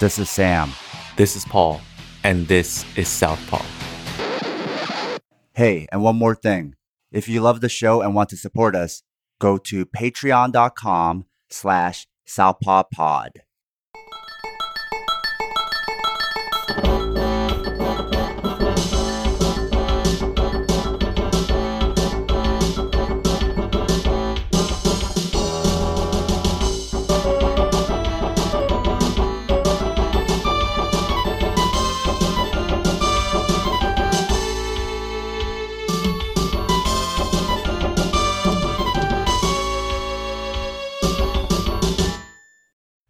This is Sam. This is Paul. And this is Southpaw. Hey, and one more thing. If you love the show and want to support us, go to patreon.com/SouthpawPod.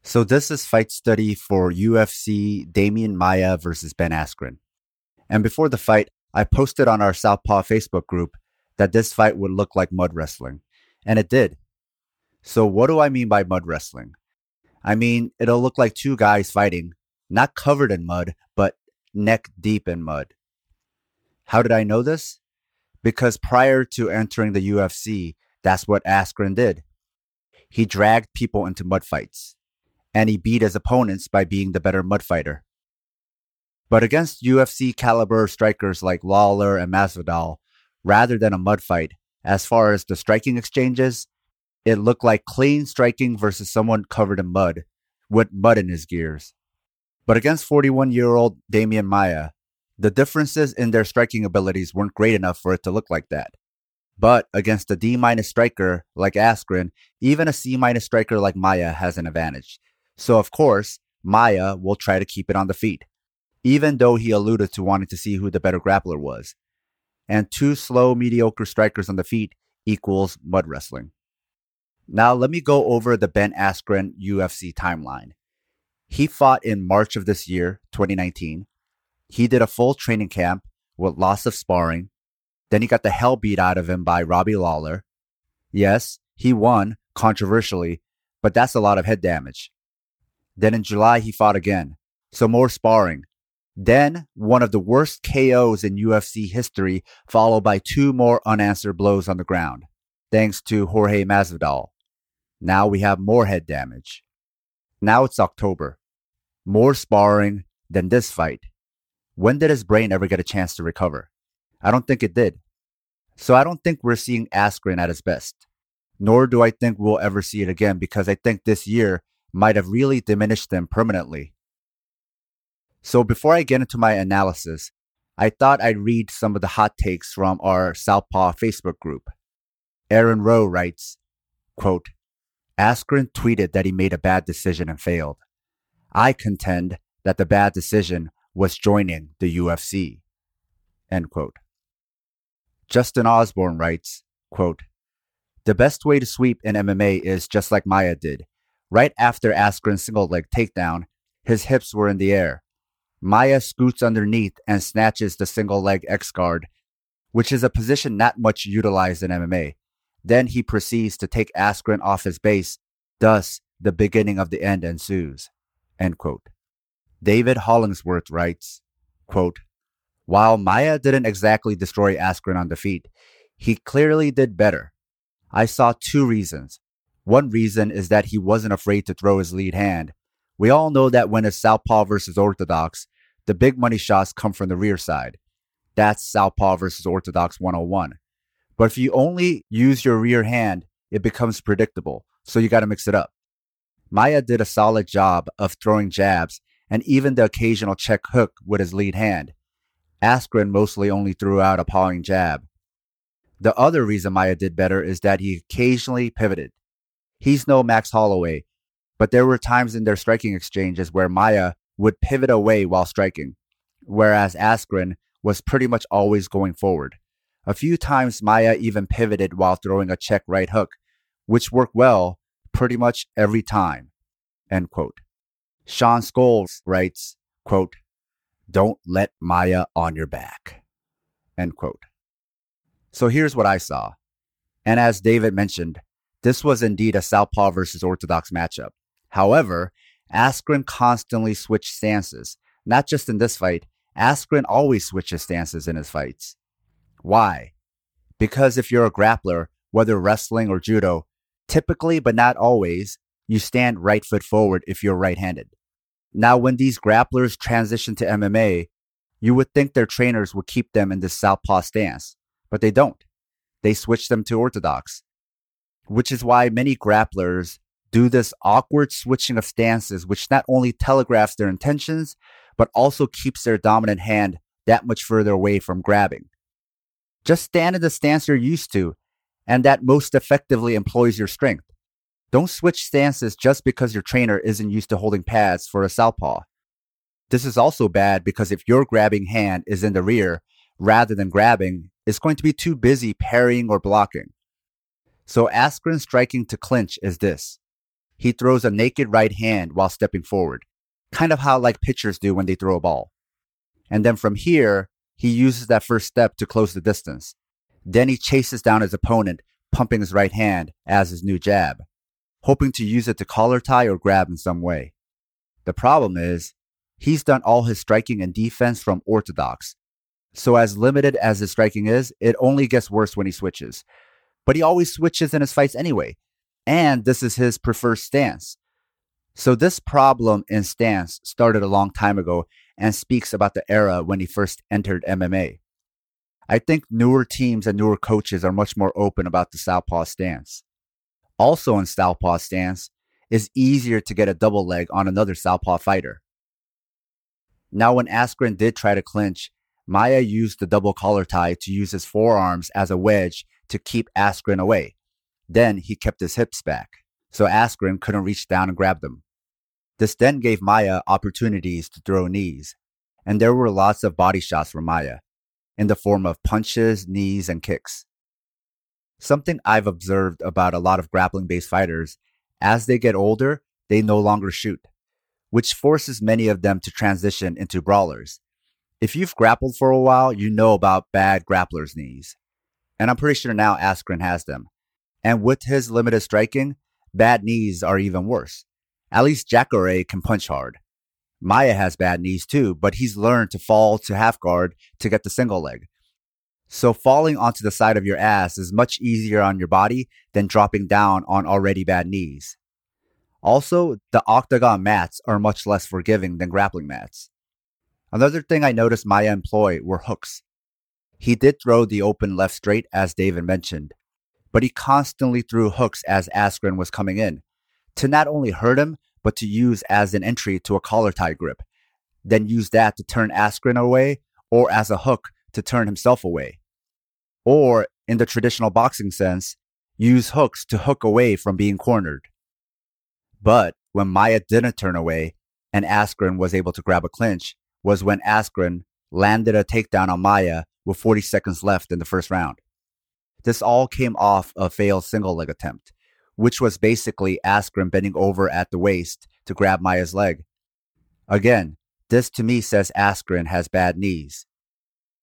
So this is fight study for UFC Damian Maia versus Ben Askren. And before the fight, I posted on our Southpaw Facebook group that this fight would look like mud wrestling. And it did. So what do I mean by mud wrestling? I mean, it'll look like two guys fighting, not covered in mud, but neck deep in mud. How did I know this? Because prior to entering the UFC, that's what Askren did. He dragged people into mud fights. And he beat his opponents by being the better mud fighter. But against UFC caliber strikers like Lawler and Masvidal, rather than a mud fight, as far as the striking exchanges, it looked like clean striking versus someone covered in mud, with mud in his gears. But against 41-year-old Damian Maia, the differences in their striking abilities weren't great enough for it to look like that. But against a D- striker like Askren, even a C- striker like Maia has an advantage. So, of course, Maia will try to keep it on the feet, even though he alluded to wanting to see who the better grappler was. And two slow, mediocre strikers on the feet equals mud wrestling. Now, let me go over the Ben Askren UFC timeline. He fought in March of this year, 2019. He did a full training camp with lots of sparring. Then he got the hell beat out of him by Robbie Lawler. Yes, he won, controversially, but that's a lot of head damage. Then in July, he fought again. So more sparring. Then one of the worst KOs in UFC history, followed by two more unanswered blows on the ground, thanks to Jorge Masvidal. Now we have more head damage. Now it's October. More sparring than this fight. When did his brain ever get a chance to recover? I don't think it did. So I don't think we're seeing Askren at his best. Nor do I think we'll ever see it again, because I think this year might have really diminished them permanently. So before I get into my analysis, I thought I'd read some of the hot takes from our Southpaw Facebook group. Aaron Rowe writes, quote, Askren tweeted that he made a bad decision and failed. I contend that the bad decision was joining the UFC. End quote. Justin Osborne writes, quote, the best way to sweep in MMA is just like Maia did. Right after Askren's single leg takedown, his hips were in the air. Maia scoots underneath and snatches the single leg X guard, which is a position not much utilized in MMA. Then he proceeds to take Askren off his base, thus the beginning of the end ensues. End quote. David Hollingsworth writes, quote, while Maia didn't exactly destroy Askren on the feet, he clearly did better. I saw two reasons. One reason is that he wasn't afraid to throw his lead hand. We all know that when it's Southpaw versus Orthodox, the big money shots come from the rear side. That's Southpaw versus Orthodox 101. But if you only use your rear hand, it becomes predictable. So you got to mix it up. Maia did a solid job of throwing jabs and even the occasional check hook with his lead hand. Askren mostly only threw out a pawing jab. The other reason Maia did better is that he occasionally pivoted. He's no Max Holloway, but there were times in their striking exchanges where Maia would pivot away while striking, whereas Askren was pretty much always going forward. A few times Maia even pivoted while throwing a check right hook, which worked well pretty much every time. End quote. Sean Scholes writes, quote, don't let Maia on your back. End quote. So here's what I saw. And as David mentioned, this was indeed a Southpaw versus Orthodox matchup. However, Askren constantly switched stances. Not just in this fight, Askren always switches stances in his fights. Why? Because if you're a grappler, whether wrestling or judo, typically but not always, you stand right foot forward if you're right-handed. Now, when these grapplers transition to MMA, you would think their trainers would keep them in this southpaw stance, but they don't. They switch them to orthodox, which is why many grapplers do this awkward switching of stances, which not only telegraphs their intentions, but also keeps their dominant hand that much further away from grabbing. Just stand in the stance you're used to and that most effectively employs your strength. Don't switch stances just because your trainer isn't used to holding pads for a southpaw. This is also bad because if your grabbing hand is in the rear rather than grabbing, it's going to be too busy parrying or blocking. So Askren's striking to clinch is this. He throws a naked right hand while stepping forward, kind of how like pitchers do when they throw a ball. And then from here, he uses that first step to close the distance. Then he chases down his opponent, pumping his right hand as his new jab, hoping to use it to collar tie or grab in some way. The problem is, he's done all his striking and defense from orthodox. So as limited as his striking is, it only gets worse when he switches. But he always switches in his fights anyway, and this is his preferred stance. So this problem in stance started a long time ago and speaks about the era when he first entered MMA. I think newer teams and newer coaches are much more open about the southpaw stance. Also in southpaw stance, it's easier to get a double leg on another southpaw fighter. Now when Askren did try to clinch, Maia used the double collar tie to use his forearms as a wedge to keep Askren away. Then he kept his hips back, so Askren couldn't reach down and grab them. This then gave Maia opportunities to throw knees, and there were lots of body shots from Maia, in the form of punches, knees, and kicks. Something I've observed about a lot of grappling-based fighters, as they get older, they no longer shoot, which forces many of them to transition into brawlers. If you've grappled for a while, you know about bad grapplers' knees. And I'm pretty sure now Askren has them. And with his limited striking, bad knees are even worse. At least Jacare can punch hard. Maia has bad knees too, but he's learned to fall to half guard to get the single leg. So falling onto the side of your ass is much easier on your body than dropping down on already bad knees. Also, the octagon mats are much less forgiving than grappling mats. Another thing I noticed Maia employed were hooks. He did throw the open left straight, as David mentioned, but he constantly threw hooks as Askren was coming in, to not only hurt him, but to use as an entry to a collar tie grip, then use that to turn Askren away, or as a hook to turn himself away. Or, in the traditional boxing sense, use hooks to hook away from being cornered. But when Maia didn't turn away, and Askren was able to grab a clinch, was when Askren landed a takedown on Maia with 40 seconds left in the first round. This all came off a failed single leg attempt, which was basically Askren bending over at the waist to grab Maia's leg. Again, this to me says Askren has bad knees.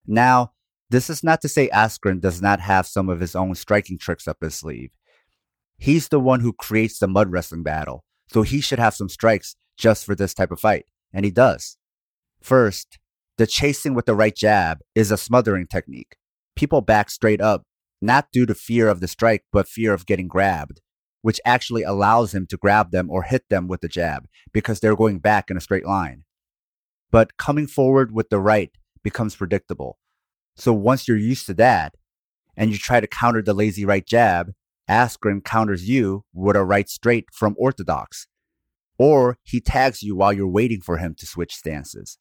Now, this is not to say Askren does not have some of his own striking tricks up his sleeve. He's the one who creates the mud wrestling battle, so he should have some strikes just for this type of fight, and he does. First, the chasing with the right jab is a smothering technique. People back straight up, not due to fear of the strike, but fear of getting grabbed, which actually allows him to grab them or hit them with the jab because they're going back in a straight line. But coming forward with the right becomes predictable. So once you're used to that, and you try to counter the lazy right jab, Askren counters you with a right straight from orthodox, or he tags you while you're waiting for him to switch stances.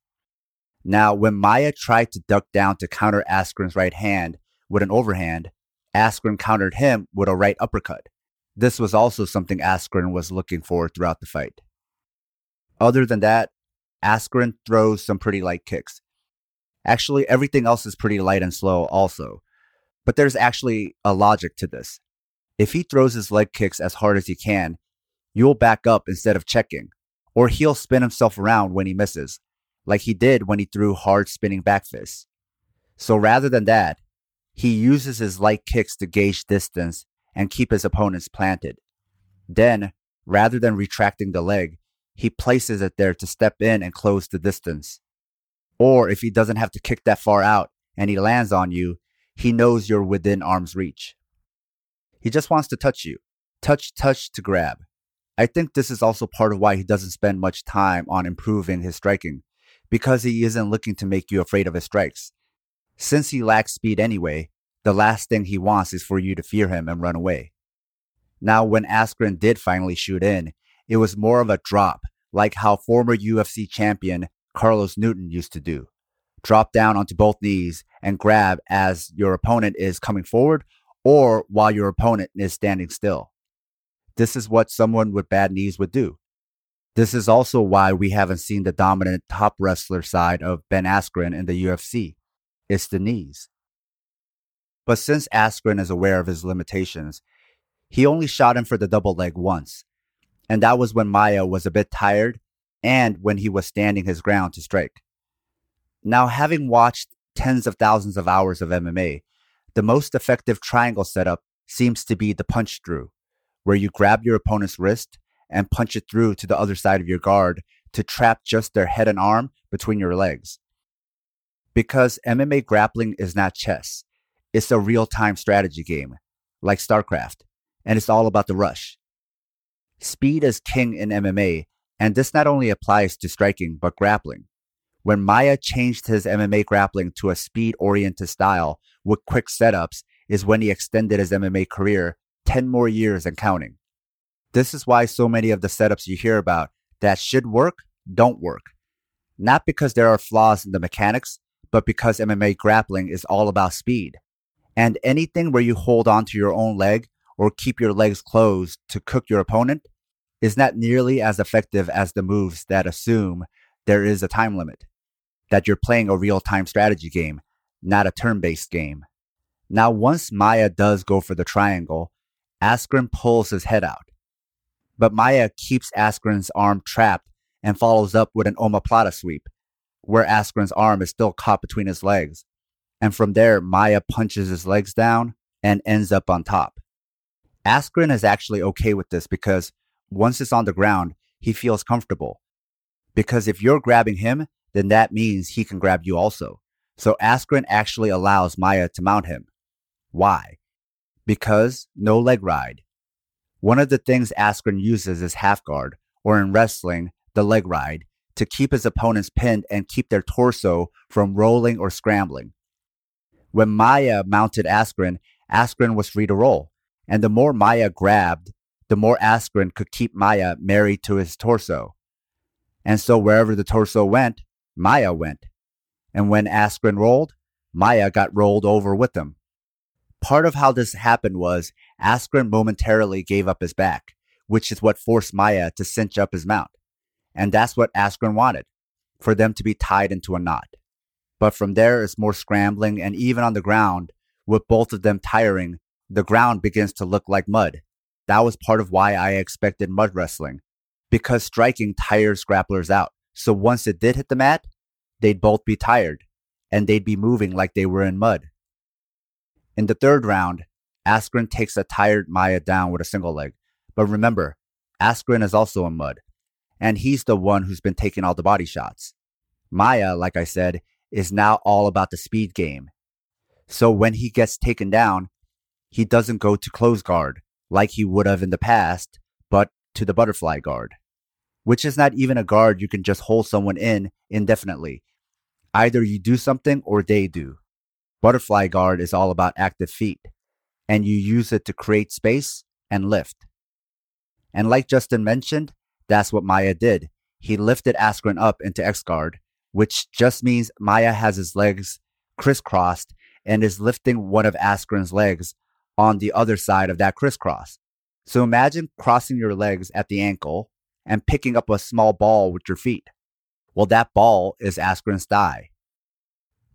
Now, when Maia tried to duck down to counter Askren's right hand with an overhand, Askren countered him with a right uppercut. This was also something Askren was looking for throughout the fight. Other than that, Askren throws some pretty light kicks. Actually, everything else is pretty light and slow also. But there's actually a logic to this. If he throws his leg kicks as hard as he can, you'll back up instead of checking, or he'll spin himself around when he misses, like he did when he threw hard spinning back fists. So rather than that, he uses his light kicks to gauge distance and keep his opponents planted. Then, rather than retracting the leg, he places it there to step in and close the distance. Or if he doesn't have to kick that far out and he lands on you, he knows you're within arm's reach. He just wants to touch you. Touch to grab. I think this is also part of why he doesn't spend much time on improving his striking, because he isn't looking to make you afraid of his strikes. Since he lacks speed anyway, the last thing he wants is for you to fear him and run away. Now, when Askren did finally shoot in, it was more of a drop, like how former UFC champion Carlos Newton used to do. Drop down onto both knees and grab as your opponent is coming forward or while your opponent is standing still. This is what someone with bad knees would do. This is also why we haven't seen the dominant top wrestler side of Ben Askren in the UFC. It's the knees. But since Askren is aware of his limitations, he only shot him for the double leg once, and that was when Maia was a bit tired and when he was standing his ground to strike. Now, having watched tens of thousands of hours of MMA, the most effective triangle setup seems to be the punch through, where you grab your opponent's wrist and punch it through to the other side of your guard to trap just their head and arm between your legs. Because MMA grappling is not chess. It's a real-time strategy game, like StarCraft, and it's all about the rush. Speed is king in MMA, and this not only applies to striking, but grappling. When Maia changed his MMA grappling to a speed-oriented style with quick setups is when he extended his MMA career 10 more years and counting. This is why so many of the setups you hear about that should work don't work. Not because there are flaws in the mechanics, but because MMA grappling is all about speed. And anything where you hold on to your own leg or keep your legs closed to cook your opponent is not nearly as effective as the moves that assume there is a time limit, that you're playing a real-time strategy game, not a turn-based game. Now, once Maia does go for the triangle, Askren pulls his head out. But Maia keeps Askren's arm trapped and follows up with an omoplata sweep, where Askren's arm is still caught between his legs. And from there, Maia punches his legs down and ends up on top. Askren is actually okay with this because once it's on the ground, he feels comfortable. Because if you're grabbing him, then that means he can grab you also. So Askren actually allows Maia to mount him. Why? Because no leg ride. One of the things Askren uses is half guard, or in wrestling, the leg ride, to keep his opponents pinned and keep their torso from rolling or scrambling. When Maia mounted Askren, Askren was free to roll. And the more Maia grabbed, the more Askren could keep Maia married to his torso. And so wherever the torso went, Maia went. And when Askren rolled, Maia got rolled over with him. Part of how this happened was Askren momentarily gave up his back, which is what forced Maia to cinch up his mount. And that's what Askren wanted, for them to be tied into a knot. But from there, it's more scrambling, and even on the ground, with both of them tiring, the ground begins to look like mud. That was part of why I expected mud wrestling, because striking tires grapplers out. So once it did hit the mat, they'd both be tired, and they'd be moving like they were in mud. In the third round, Askren takes a tired Maia down with a single leg. But remember, Askren is also in mud, and he's the one who's been taking all the body shots. Maia, like I said, is now all about the speed game. So when he gets taken down, he doesn't go to close guard like he would have in the past, but to the butterfly guard, which is not even a guard you can just hold someone in indefinitely. Either you do something or they do. Butterfly guard is all about active feet, and you use it to create space and lift. And like Justin mentioned, that's what Maia did. He lifted Askren up into X guard, which just means Maia has his legs crisscrossed and is lifting one of Askren's legs on the other side of that crisscross. So imagine crossing your legs at the ankle and picking up a small ball with your feet. Well, that ball is Askren's thigh.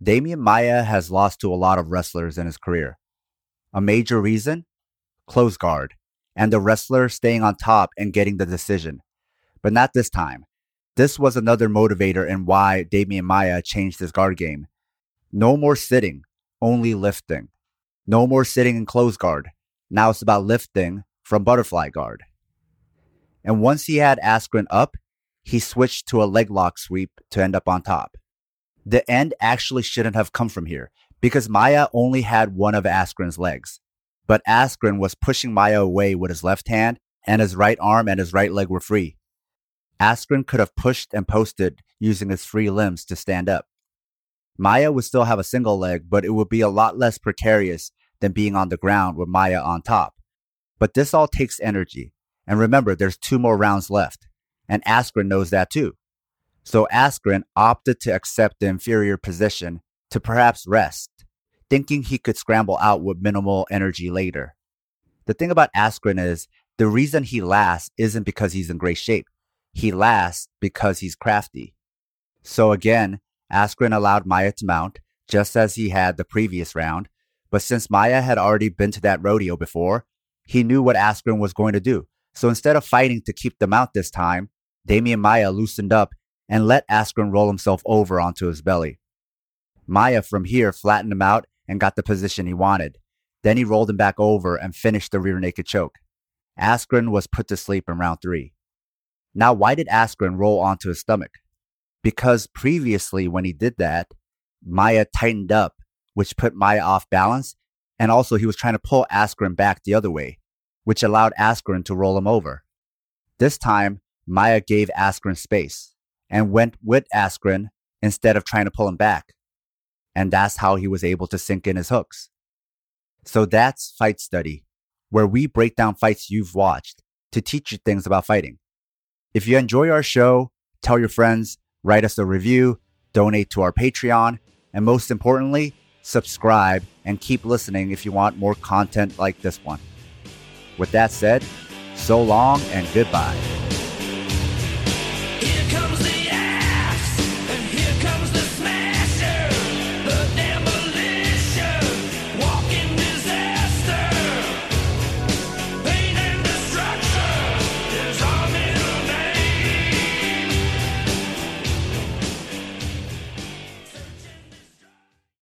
Damian Maia has lost to a lot of wrestlers in his career. A major reason? Close guard, and the wrestler staying on top and getting the decision. But not this time. This was another motivator in why Damian Maia changed his guard game. No more sitting, only lifting. No more sitting in close guard. Now it's about lifting from butterfly guard. And once he had Askren up, he switched to a leg lock sweep to end up on top. The end actually shouldn't have come from here because Maia only had one of Askren's legs. But Askren was pushing Maia away with his left hand and his right arm and his right leg were free. Askren could have pushed and posted using his free limbs to stand up. Maia would still have a single leg, but it would be a lot less precarious than being on the ground with Maia on top. But this all takes energy. And remember, there's 2 more rounds left. And Askren knows that too. So Askren opted to accept the inferior position to perhaps rest, thinking he could scramble out with minimal energy later. The thing about Askren is the reason he lasts isn't because he's in great shape. He lasts because he's crafty. So again, Askren allowed Maia to mount, just as he had the previous round. But since Maia had already been to that rodeo before, he knew what Askren was going to do. So instead of fighting to keep the mount this time, Damian Maia loosened up and let Askren roll himself over onto his belly. Maia from here flattened him out and got the position he wanted. Then he rolled him back over and finished the rear naked choke. Askren was put to sleep in round 3. Now, why did Askren roll onto his stomach? Because previously when he did that, Maia tightened up, which put Maia off balance, and also he was trying to pull Askren back the other way, which allowed Askren to roll him over. This time, Maia gave Askren space and went with Askren instead of trying to pull him back. And that's how he was able to sink in his hooks. So that's Fight Study, where we break down fights you've watched to teach you things about fighting. If you enjoy our show, tell your friends, write us a review, donate to our Patreon, and most importantly, subscribe and keep listening if you want more content like this one. With that said, so long and goodbye.